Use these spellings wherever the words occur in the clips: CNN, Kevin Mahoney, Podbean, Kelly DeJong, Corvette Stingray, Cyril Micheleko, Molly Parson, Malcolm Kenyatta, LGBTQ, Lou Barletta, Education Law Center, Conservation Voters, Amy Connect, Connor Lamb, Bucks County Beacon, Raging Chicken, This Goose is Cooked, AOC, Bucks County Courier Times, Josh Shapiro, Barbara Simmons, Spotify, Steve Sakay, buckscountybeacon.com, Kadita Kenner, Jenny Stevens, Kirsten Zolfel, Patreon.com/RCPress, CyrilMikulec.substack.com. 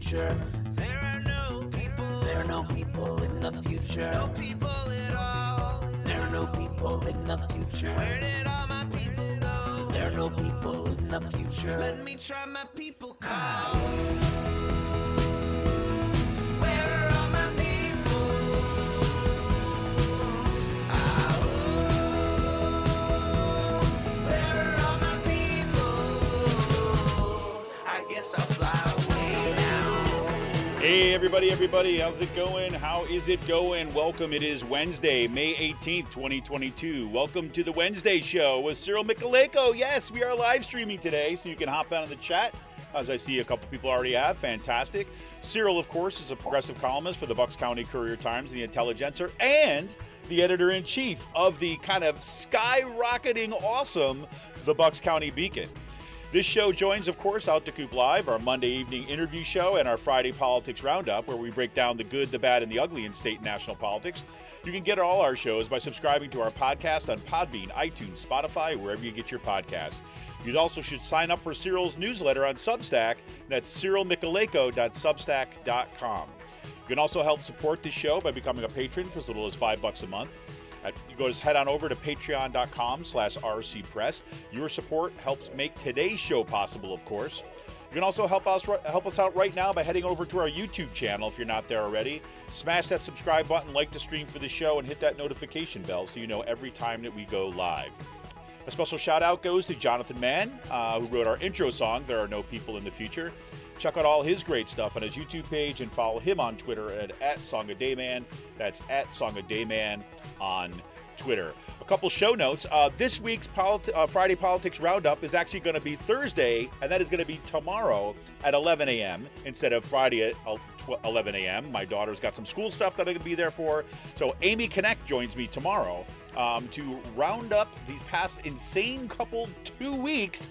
future. There are no people. There are no people in the future. No people at all. There are no people in the future. Where did all my people go? There are no people in the future. Let me try my people call. Where are all my people? Hey everybody, how's it going? How is it going? Welcome, it is Wednesday, May 18th, 2022. Welcome to the Wednesday show with Cyril Micheleko. Yes, we are live streaming today, so you can hop out in the chat, as I see a couple people already have. Fantastic. Cyril, of course, is a progressive columnist for the Bucks County Courier Times and the Intelligencer, and the editor-in-chief of the kind of skyrocketing awesome, the Bucks County Beacon. This show joins, of course, Out to Coop Live, our Monday evening interview show, and our Friday politics roundup, where we break down the good, the bad, and the ugly in state and national politics. You can get all our shows by subscribing to our podcast on Podbean, iTunes, Spotify, wherever you get your podcasts. You also should sign up for Cyril's newsletter on Substack. That's CyrilMikulec.substack.com. You can also help support this show by becoming a patron for as little as $5 a month. You go, just head on over to Patreon.com/RCPress. Your support helps make today's show possible, of course. You can also help us out right now by heading over to our YouTube channel if you're not there already. Smash that subscribe button, like the stream for the show, and hit that notification bell so you know every time that we go live. A special shout-out goes to Jonathan Mann, who wrote our intro song, There Are No People in the Future. Check out all his great stuff on his YouTube page and follow him on Twitter at Songadayman. That's at Songadayman on Twitter. A couple show notes. This week's Friday Politics Roundup is actually going to be Thursday, and that is going to be tomorrow at 11 a.m. instead of Friday at 11 a.m. My daughter's got some school stuff that I'm going to be there for. So Amy Connect joins me tomorrow to round up these past insane couple 2 weeks,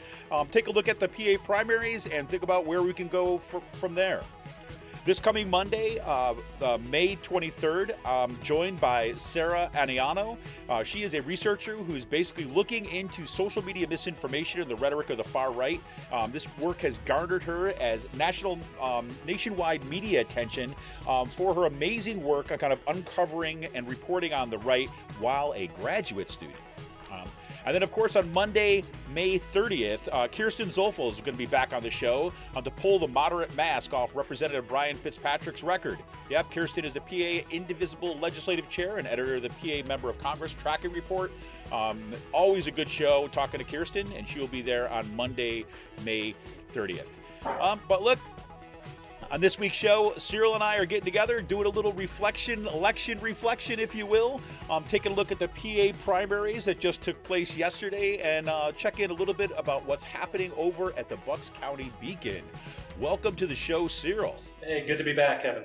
take a look at the PA primaries, and think about where we can go from there. This coming Monday, May 23rd, I'm joined by Sarah Aniano. She is a researcher who's basically looking into social media misinformation and the rhetoric of the far right. This work has garnered her as nationwide media attention for her amazing work on kind of uncovering and reporting on the right while a graduate student. And then, of course, on Monday, May 30th, Kirsten Zolfel is going to be back on the show to pull the moderate mask off Representative Brian Fitzpatrick's record. Yep, Kirsten is the PA Indivisible Legislative Chair and editor of the PA Member of Congress Tracking Report. Always a good show talking to Kirsten, and she will be there on Monday, May 30th. But look, on this week's show, Cyril and I are getting together, doing a little election reflection, if you will, taking a look at the PA primaries that just took place yesterday, and check in a little bit about what's happening over at the Bucks County Beacon. Welcome to the show, Cyril. Hey, good to be back, Kevin.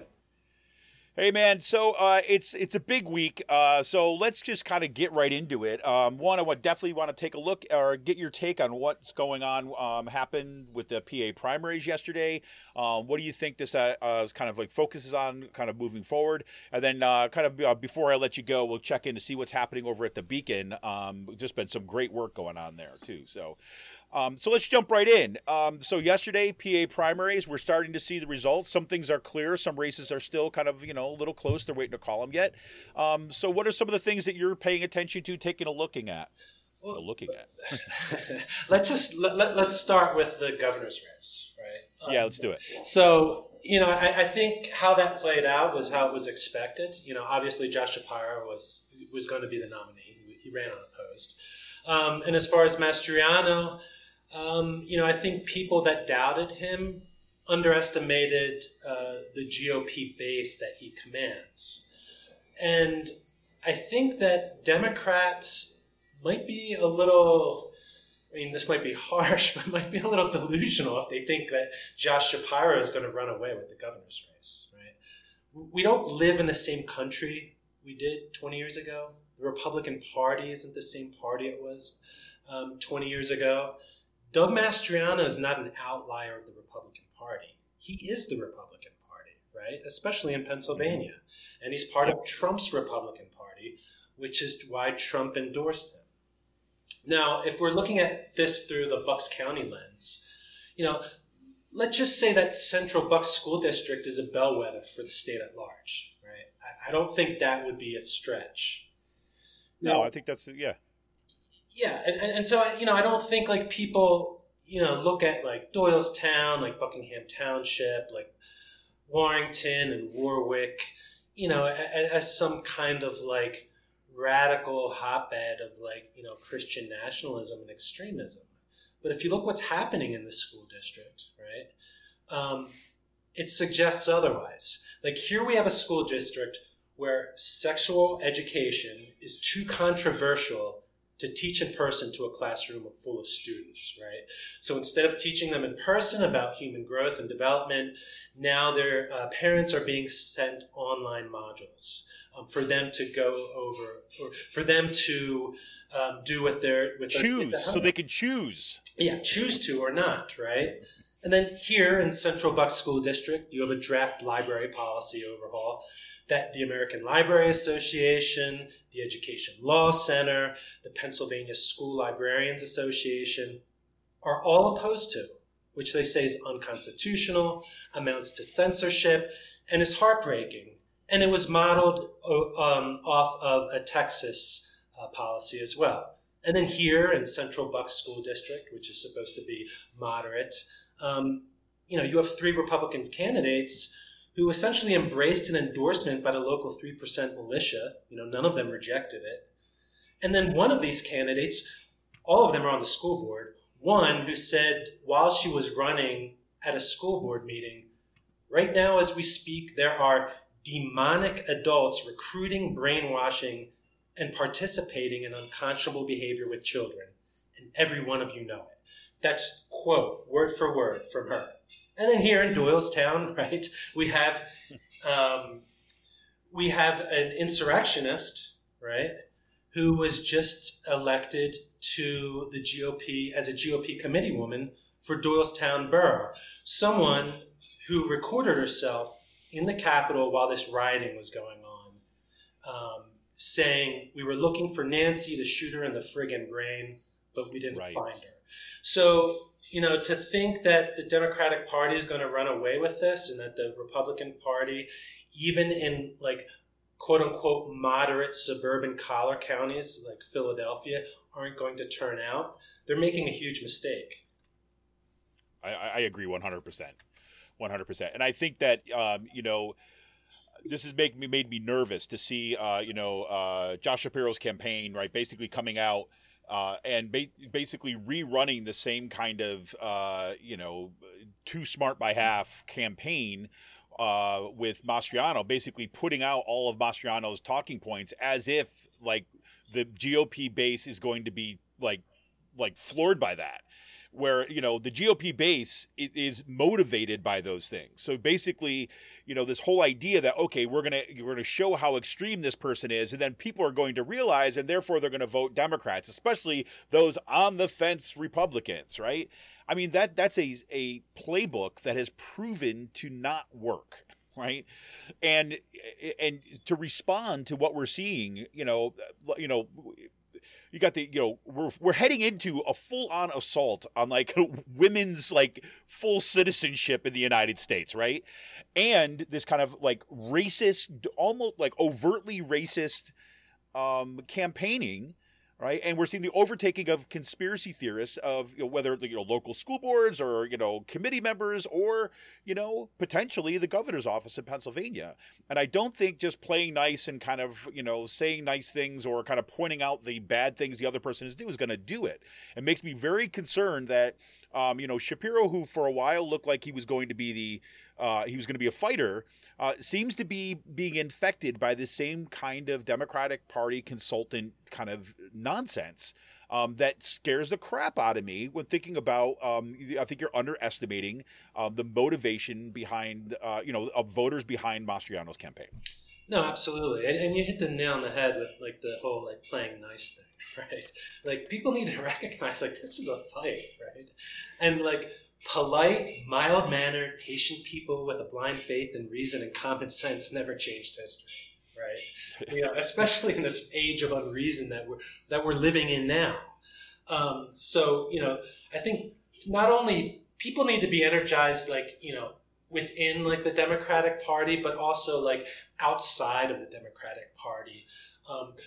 Hey, man. So it's a big week. So let's just kind of get right into it. One, I definitely want to take a look or get your take on what's going on, happened with the PA primaries yesterday. What do you think this is kind of like focuses on kind of moving forward? And then before I let you go, we'll check in to see what's happening over at the Beacon. Just been some great work going on there, too. So let's jump right in. So yesterday, PA primaries, we're starting to see the results. Some things are clear. Some races are still kind of, a little close. They're waiting to call them yet. So what are some of the things that you're paying attention to, taking a looking at? Let's start with the governor's race, right? Yeah, let's do it. So, I think how that played out was how it was expected. Obviously Josh Shapiro was going to be the nominee. He ran unopposed. And as far as Mastriano, I think people that doubted him underestimated the GOP base that he commands. And I think that Democrats might be a little, this might be harsh, but might be a little delusional if they think that Josh Shapiro is going to run away with the governor's race, right? We don't live in the same country we did 20 years ago. The Republican Party isn't the same party it was 20 years ago. Doug Mastriano is not an outlier of the Republican Party. He is the Republican Party, right? Especially in Pennsylvania. And he's part of Trump's Republican Party, which is why Trump endorsed him. Now, if we're looking at this through the Bucks County lens, let's just say that Central Bucks School District is a bellwether for the state at large, right? I don't think that would be a stretch. No, I think that's, yeah. Yeah, and so, I don't think, like, people, look at, like, Doylestown, like, Buckingham Township, like, Warrington and Warwick, as some kind of, like, radical hotbed of, like, Christian nationalism and extremism. But if you look what's happening in the school district, right, it suggests otherwise. Like, here we have a school district where sexual education is too controversial to teach in person to a classroom full of students, right? So instead of teaching them in person about human growth and development, now their parents are being sent online modules for them to go over, or for them to do with their... so they can choose. Yeah, choose to or not, right? And then here in Central Bucks School District, you have a draft library policy overhaul that the American Library Association, the Education Law Center, the Pennsylvania School Librarians Association are all opposed to, which they say is unconstitutional, amounts to censorship, and is heartbreaking. And it was modeled off of a Texas policy as well. And then here in Central Bucks School District, which is supposed to be moderate, you have three Republican candidates who essentially embraced an endorsement by the local 3% militia. None of them rejected it. And then one of these candidates, all of them are on the school board, one who said while she was running at a school board meeting, right now as we speak, there are demonic adults recruiting, brainwashing, and participating in unconscionable behavior with children. And every one of you know it. That's, quote, word for word from her. And then here in Doylestown, right, we have an insurrectionist, right, who was just elected to the GOP as a GOP committee woman for Doylestown Borough. Someone who recorded herself in the Capitol while this rioting was going on, saying, we were looking for Nancy to shoot her in the friggin' brain, but we didn't find her. So... to think that the Democratic Party is going to run away with this and that the Republican Party, even in, like, quote-unquote moderate suburban collar counties like Philadelphia, aren't going to turn out, they're making a huge mistake. I agree 100%. 100%. And I think that, this has made me nervous to see, Josh Shapiro's campaign, right, basically coming out and basically rerunning the same kind of, too smart by half campaign with Mastriano, basically putting out all of Mastriano's talking points as if, like, the GOP base is going to be, like floored by that, where, the GOP base is motivated by those things. So basically, this whole idea that, okay, we're going to show how extreme this person is, and then people are going to realize, and therefore they're going to vote Democrats, especially those on the fence Republicans, right? I mean, that's a playbook that has proven to not work, right? And to respond to what we're seeing, you got the, we're heading into a full-on assault on, like, women's, like, full citizenship in the United States, right? And this kind of, like, racist, almost, like, overtly racist campaigning, right? And we're seeing the overtaking of conspiracy theorists of, whether, local school boards or, committee members or, potentially the governor's office in Pennsylvania. And I don't think just playing nice and kind of, saying nice things or kind of pointing out the bad things the other person is doing is going to do it. It makes me very concerned that, Shapiro, who for a while looked like he was going to be a fighter, seems to be being infected by the same kind of Democratic Party consultant kind of nonsense that scares the crap out of me when thinking about, I think you're underestimating the motivation behind, of voters behind Mastriano's campaign. No, absolutely. And you hit the nail on the head with, like, the whole, like, playing nice thing, right? Like, people need to recognize, like, this is a fight, right? And, like, polite, mild-mannered, patient people with a blind faith and reason and common sense never changed history, right? Especially in this age of unreason that we're living in now. So, I think not only people need to be energized, like, you know, within like the Democratic Party, but also like outside of the Democratic Party,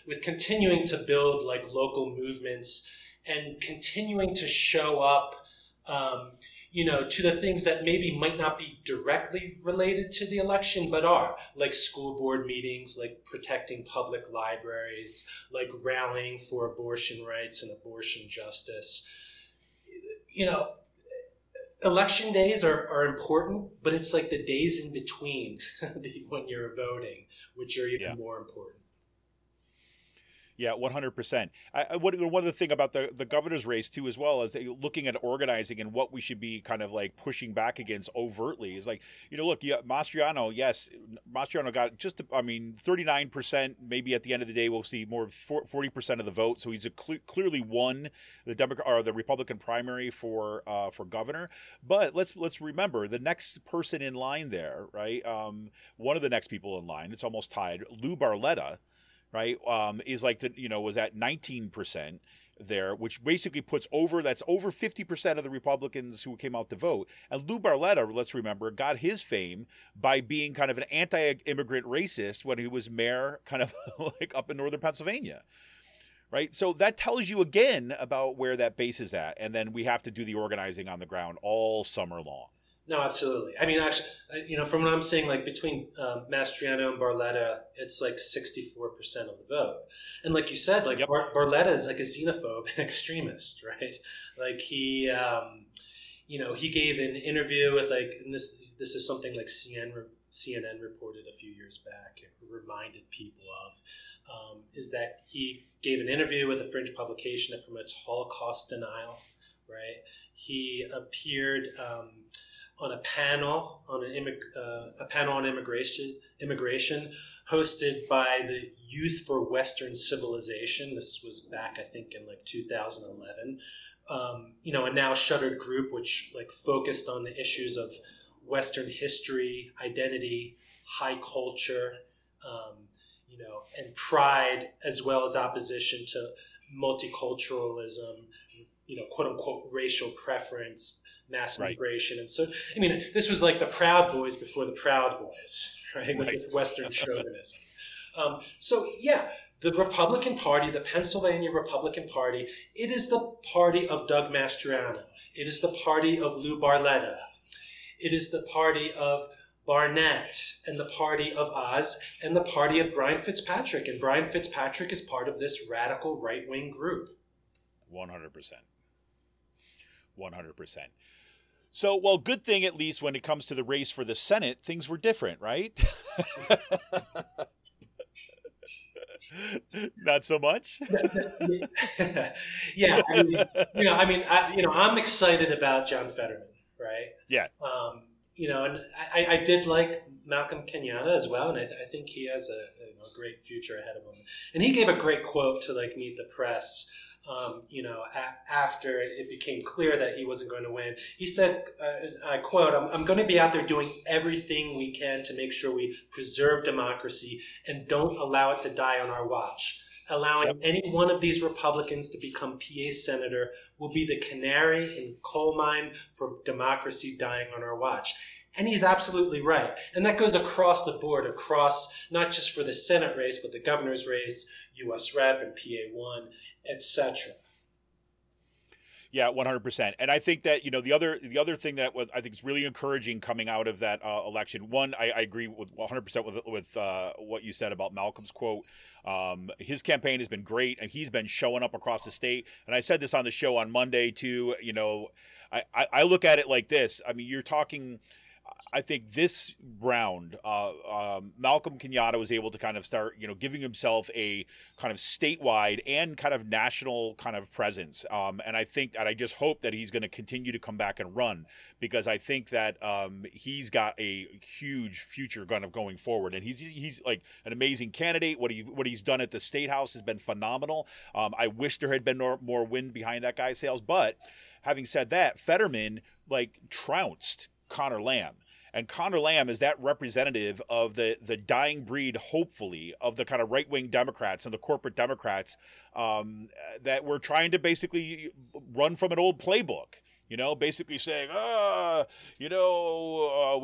with continuing to build like local movements and continuing to show up, you know, to the things that maybe might not be directly related to the election, but are, like school board meetings, like protecting public libraries, like rallying for abortion rights and abortion justice. You know, election days are important, but it's like the days in between when you're voting, which are even more important. Yeah, 100%. One of the things about the governor's race, too, as well, is looking at organizing and what we should be kind of like pushing back against overtly is like, you know, look, Mastriano got just, 39%, maybe at the end of the day, we'll see more 40% of the vote. So he's clearly won the Democrat or the Republican primary for governor. But let's remember the next person in line there, right? One of the next people in line, it's almost tied, Lou Barletta. Right, is like was at 19% there, which basically puts over 50% of the Republicans who came out to vote. And Lou Barletta, let's remember, got his fame by being kind of an anti-immigrant racist when he was mayor, kind of like up in northern Pennsylvania. Right, so that tells you again about where that base is at, and then we have to do the organizing on the ground all summer long. No, absolutely. I mean, actually, from what I'm seeing, like between Mastriano and Barletta, it's like 64% of the vote. And like you said, like Barletta is like a xenophobe and extremist, right? Like he, he gave an interview with like, and this is something like CNN reported a few years back and reminded people of, is that he gave an interview with a fringe publication that promotes Holocaust denial, right? He appeared on a panel on immigration hosted by the Youth for Western Civilization. This was back, I think, in like 2011. A now shuttered group which like focused on the issues of Western history, identity, high culture, and pride, as well as opposition to multiculturalism, quote unquote racial preference, mass migration. Right. And so, I mean, this was like the Proud Boys before the Proud Boys, right? Right. With Western chauvinism. The Republican Party, the Pennsylvania Republican Party, it is the party of Doug Mastriano. It is the party of Lou Barletta. It is the party of Barnett and the party of Oz and the party of Brian Fitzpatrick. And Brian Fitzpatrick is part of this radical right-wing group. 100%. So, well, good thing, at least when it comes to the race for the Senate, things were different, right? Not so much. Yeah. I'm excited about John Fetterman, right? Yeah. And I did like Malcolm Kenyatta as well. And I think he has a great future ahead of him. And he gave a great quote to like Meet the Press. After it became clear that he wasn't going to win, he said, I quote, I'm going to be out there doing everything we can to make sure we preserve democracy and don't allow it to die on our watch. Allowing any one of these Republicans to become PA senator will be the canary in coal mine for democracy dying on our watch. And he's absolutely right. And that goes across the board, across not just for the Senate race, but the governor's race, U.S. Rep and PA1, etc. Yeah, 100%. And I think that, the other thing that was, I think is really encouraging coming out of that election. One, I agree with 100% with what you said about Malcolm's quote. His campaign has been great and he's been showing up across the state. And I said this on the show on Monday too, I look at it like this. I mean, you're talking, I think this round, Malcolm Kenyatta was able to kind of start, giving himself a kind of statewide and kind of national kind of presence. And I think that I just hope that he's going to continue to come back and run, because I think that he's got a huge future kind of going forward. And he's like an amazing candidate. What he's done at the State House has been phenomenal. I wish there had been more wind behind that guy's sails. But having said that, Fetterman like trounced Connor Lamb. And Connor Lamb is that representative of the dying breed, hopefully, of the kind of right-wing Democrats and the corporate Democrats that were trying to basically run from an old playbook. you know, basically saying, we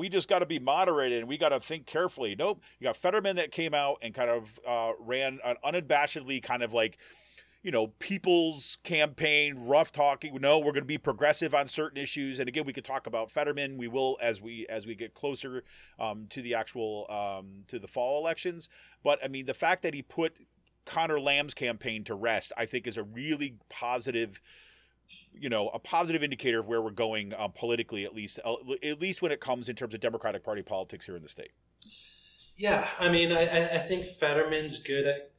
just got to be moderated and we got to think carefully. Nope. You got Fetterman that came out and kind of ran an unabashedly kind of like, you know, people's campaign, rough talking. No, we're going to be progressive on certain issues. And again, we could talk about Fetterman. We will as we get closer to the actual to the fall elections. But I mean, the fact that he put Connor Lamb's campaign to rest, I think, is a really positive, you know, a positive indicator of where we're going politically, at least when it comes in terms of Democratic Party politics here in the state. Yeah, I mean, I think Fetterman's good at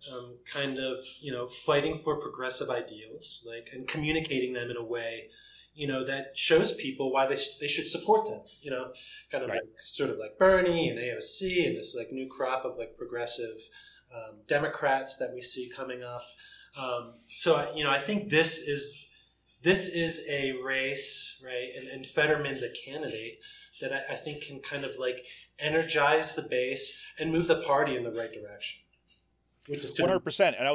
kind of, you know, fighting for progressive ideals, like, and communicating them in a way, you know, that shows people why they should support them, you know, kind of right. Like sort of like Bernie and AOC and this like new crop of like progressive Democrats that we see coming up. So, you know, I think this is a race, right? And Fetterman's a candidate that I think can kind of like energize the base and move the party in the right direction. 100%. And I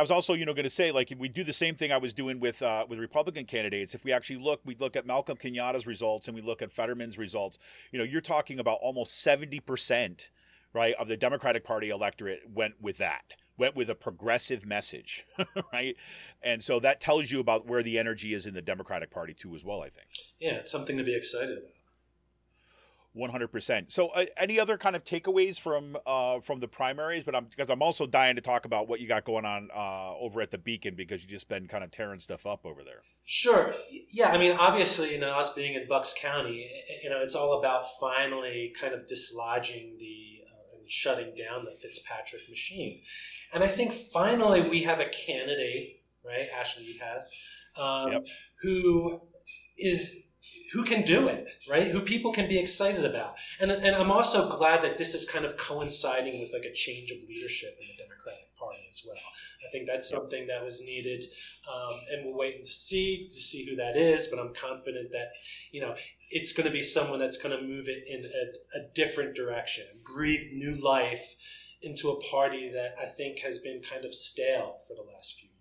was also, you know, going to say, like, if we do the same thing I was doing with Republican candidates, if we actually look at Malcolm Kenyatta's results and we look at Fetterman's results, you know, you're talking about almost 70%, right, of the Democratic Party electorate went with a progressive message, right? And so that tells you about where the energy is in the Democratic Party too, as well, I think. Yeah, it's something to be excited about. 100%. So any other kind of takeaways from the primaries? But because I'm also dying to talk about what you got going on over at the Beacon, because you just been kind of tearing stuff up over there. Sure. Yeah. I mean, obviously, you know, us being in Bucks County, you know, it's all about finally kind of dislodging the and shutting down the Fitzpatrick machine. And I think finally we have a candidate, right? Ashley Ehasz, yep. Who can do it, right? Who people can be excited about. And I'm also glad that this is kind of coinciding with like a change of leadership in the Democratic Party as well. I think that's something that was needed, and we'll wait to see who that is, but I'm confident that, you know, it's going to be someone that's going to move it in a different direction, breathe new life into a party that I think has been kind of stale for the last few years.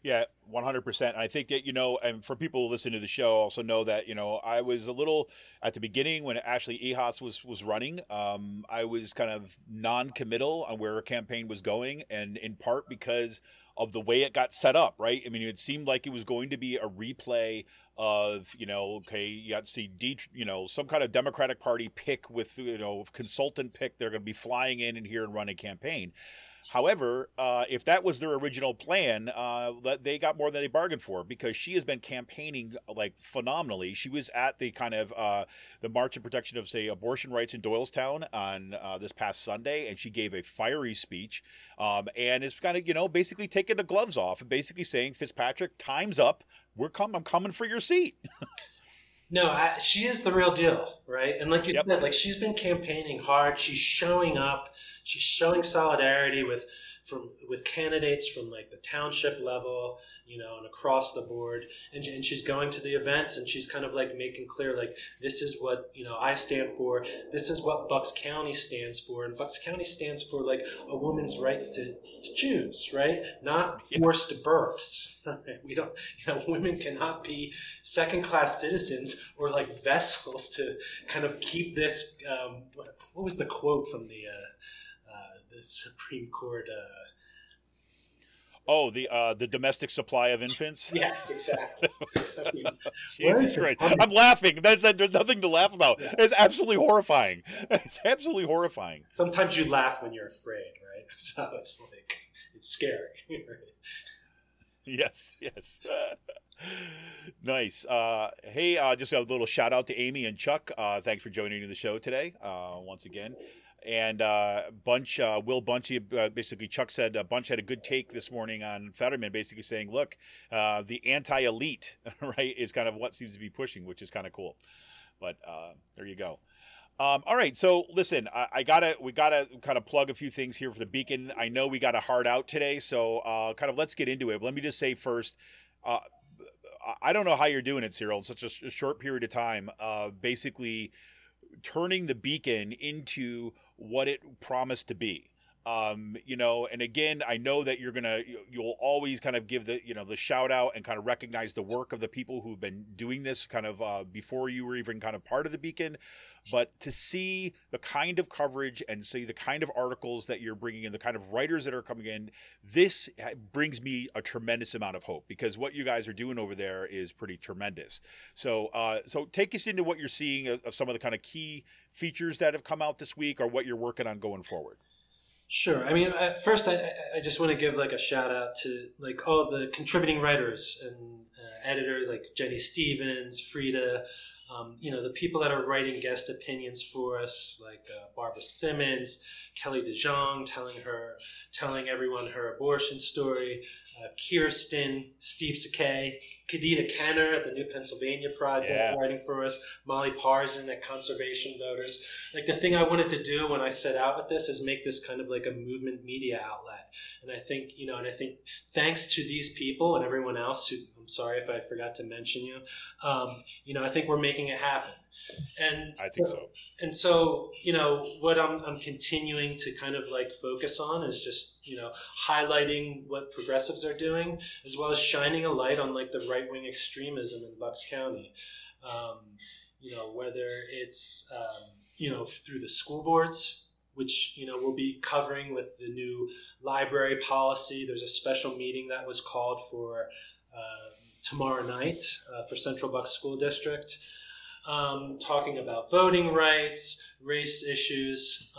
Yeah, 100%. And I think that, you know, and for people who listen to the show also know that, you know, I was a little, at the beginning when Ashley Ehasz was running, I was kind of non-committal on where her campaign was going, and in part because of the way it got set up, right? I mean, it seemed like it was going to be a replay of, you know, okay, you got to see, you know, some kind of Democratic Party pick with, you know, consultant pick. They're going to be flying in and here and run a campaign. However, if that was their original plan, they got more than they bargained for, because she has been campaigning like phenomenally. She was at the kind of the March in Protection of, say, Abortion Rights in Doylestown on this past Sunday, and she gave a fiery speech, and is kind of, you know, basically taking the gloves off and basically saying, Fitzpatrick, time's up. I'm coming for your seat. No, she is the real deal, right? And like you yep. said, like, she's been campaigning hard. She's showing up. She's showing solidarity with candidates from like the township level, you know, and across the board. And she's going to the events, and she's kind of like making clear, like, this is what, you know, I stand for. This is what Bucks County stands for. And Bucks County stands for like a woman's right to choose, right? Not forced yep. births. We don't, you know, women cannot be second-class citizens or like vessels to kind of keep this. What was the quote from the Supreme Court? The domestic supply of infants. Yes, exactly. I mean, Jesus Christ! I'm laughing. There's nothing to laugh about. Yeah. It's absolutely horrifying. It's absolutely horrifying. Sometimes you laugh when you're afraid, right? So it's like, it's scary. Right? Yes. Nice. Hey, just a little shout out to Amy and Chuck. Thanks for joining the show today once again. And basically Chuck said Bunch had a good take this morning on Fetterman, basically saying, look, the anti-elite, right, is kind of what seems to be pushing, which is kind of cool. But there you go. All right. So listen, we gotta kind of plug a few things here for the Beacon. I know we got a hard out today, so kind of let's get into it. But let me just say first, I don't know how you're doing it, Cyril, in such a short period of time, basically turning the Beacon into what it promised to be. You know, and again, I know that you'll always kind of give the, you know, the shout out and kind of recognize the work of the people who've been doing this kind of before you were even kind of part of the Beacon. But to see the kind of coverage and see the kind of articles that you're bringing in, the kind of writers that are coming in, this brings me a tremendous amount of hope, because what you guys are doing over there is pretty tremendous. So so take us into what you're seeing of some of the kind of key features that have come out this week, or what you're working on going forward. Sure. I mean, first, I just want to give like a shout out to like all the contributing writers and editors like Jenny Stevens, Frida, you know, the people that are writing guest opinions for us, like Barbara Simmons, Kelly DeJong, telling everyone her abortion story, Kirsten, Steve Sakay, Kadita Kenner at the New Pennsylvania Pride writing for us, Molly Parson at Conservation Voters. Like, the thing I wanted to do when I set out with this is make this kind of like a movement media outlet. And I think, you know, and I think thanks to these people and everyone else who, I'm sorry if I forgot to mention you, you know, I think we're making it happen. And I think so. And so, you know, what I'm continuing to kind of like focus on is just, you know, highlighting what progressives are doing, as well as shining a light on like the right-wing extremism in Bucks County. You know, whether it's, you know, through the school boards, which, you know, we'll be covering with the new library policy. There's a special meeting that was called for tomorrow night for Central Bucks School District. Talking about voting rights, race issues.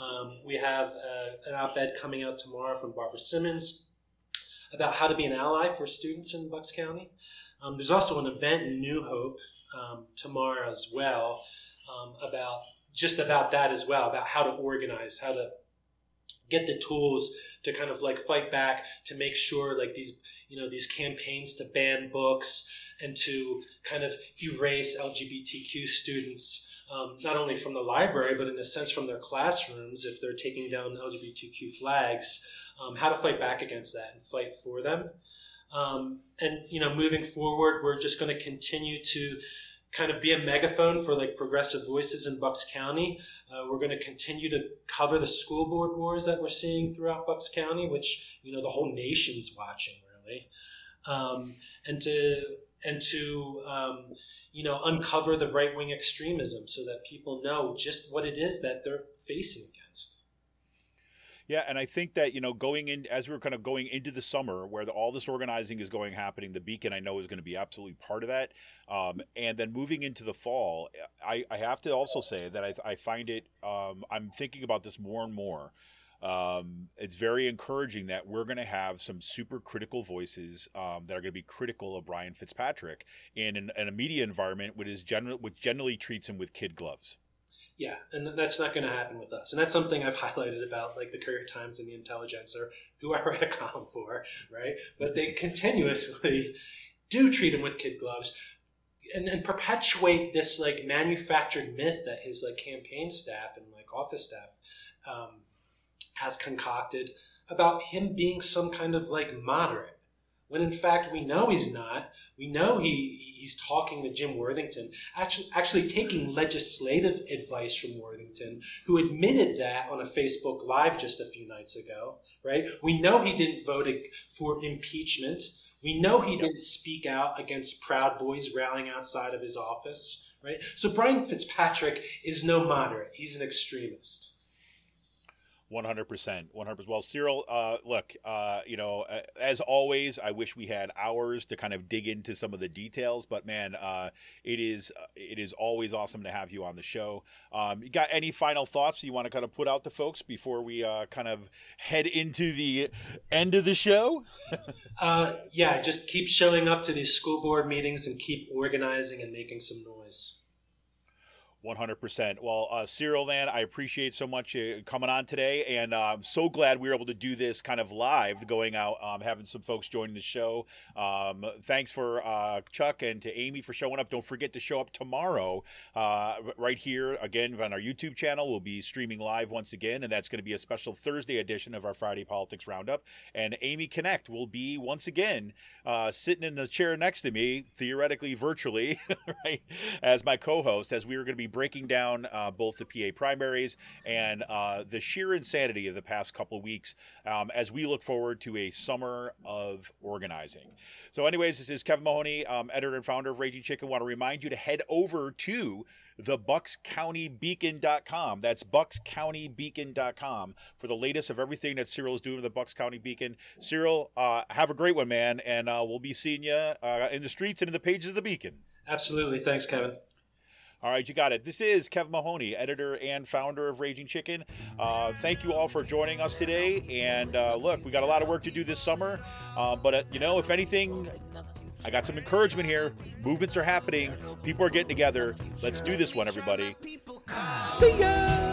We have an op-ed coming out tomorrow from Barbara Simmons about how to be an ally for students in Bucks County. There's also an event in New Hope tomorrow as well, about that as well, about how to organize, how to get the tools to kind of like fight back, to make sure like these, you know, these campaigns to ban books and to kind of erase LGBTQ students, not only from the library, but in a sense from their classrooms if they're taking down LGBTQ flags, how to fight back against that and fight for them. And, you know, moving forward, we're just going to continue to kind of be a megaphone for like progressive voices in Bucks County. We're going to continue to cover the school board wars that we're seeing throughout Bucks County, which, you know, the whole nation's watching really. And to you know, uncover the right-wing extremism so that people know just what it is that they're facing against. Yeah, and I think that, you know, going in, as we're kind of going into the summer where all this organizing is happening, the Beacon I know is going to be absolutely part of that. And then moving into the fall, I have to also say that I find it, I'm thinking about this more and more. It's very encouraging that we're going to have some super critical voices that are going to be critical of Brian Fitzpatrick in a media environment which generally treats him with kid gloves. Yeah, and that's not going to happen with us. And that's something I've highlighted about like the Courier Times and the Intelligencer, who I write a column for, right? But they continuously do treat him with kid gloves and perpetuate this like manufactured myth that his like campaign staff and like office staff has concocted about him being some kind of like moderate, when in fact we know he's not. We know he's talking to Jim Worthington, actually taking legislative advice from Worthington, who admitted that on a Facebook Live just a few nights ago, right? We know he didn't vote for impeachment. We know he didn't speak out against Proud Boys rallying outside of his office, right? So Brian Fitzpatrick is no moderate. He's an extremist. 100%. Well, Cyril, look, you know, as always, I wish we had hours to kind of dig into some of the details, but man, it is always awesome to have you on the show. You got any final thoughts you want to kind of put out to folks before we kind of head into the end of the show? Yeah, just keep showing up to these school board meetings and keep organizing and making some noise. 100%. Well, Cyril, man, I appreciate so much coming on today, and I'm so glad we were able to do this kind of live, going out, having some folks join the show. Thanks for Chuck and to Amy for showing up. Don't forget to show up tomorrow right here again on our YouTube channel. We'll be streaming live once again, and that's going to be a special Thursday edition of our Friday Politics Roundup. And Amy Connect will be once again sitting in the chair next to me, theoretically, virtually, right, as my co-host, as we are going to be breaking down both the PA primaries and the sheer insanity of the past couple of weeks as we look forward to a summer of organizing. So anyways, this is Kevin Mahoney, editor and founder of Raging Chicken. I want to remind you to head over to the buckscountybeacon.com. That's buckscountybeacon.com for the latest of everything that Cyril is doing with the Bucks County Beacon. Cyril, have a great one, man, and we'll be seeing you in the streets and in the pages of the Beacon. Absolutely. Thanks, Kevin. All right, you got it. This is Kevin Mahoney, editor and founder of Raging Chicken. Thank you all for joining us today. And look, we got a lot of work to do this summer. But, you know, if anything, I got some encouragement here. Movements are happening. People are getting together. Let's do this one, everybody. See ya!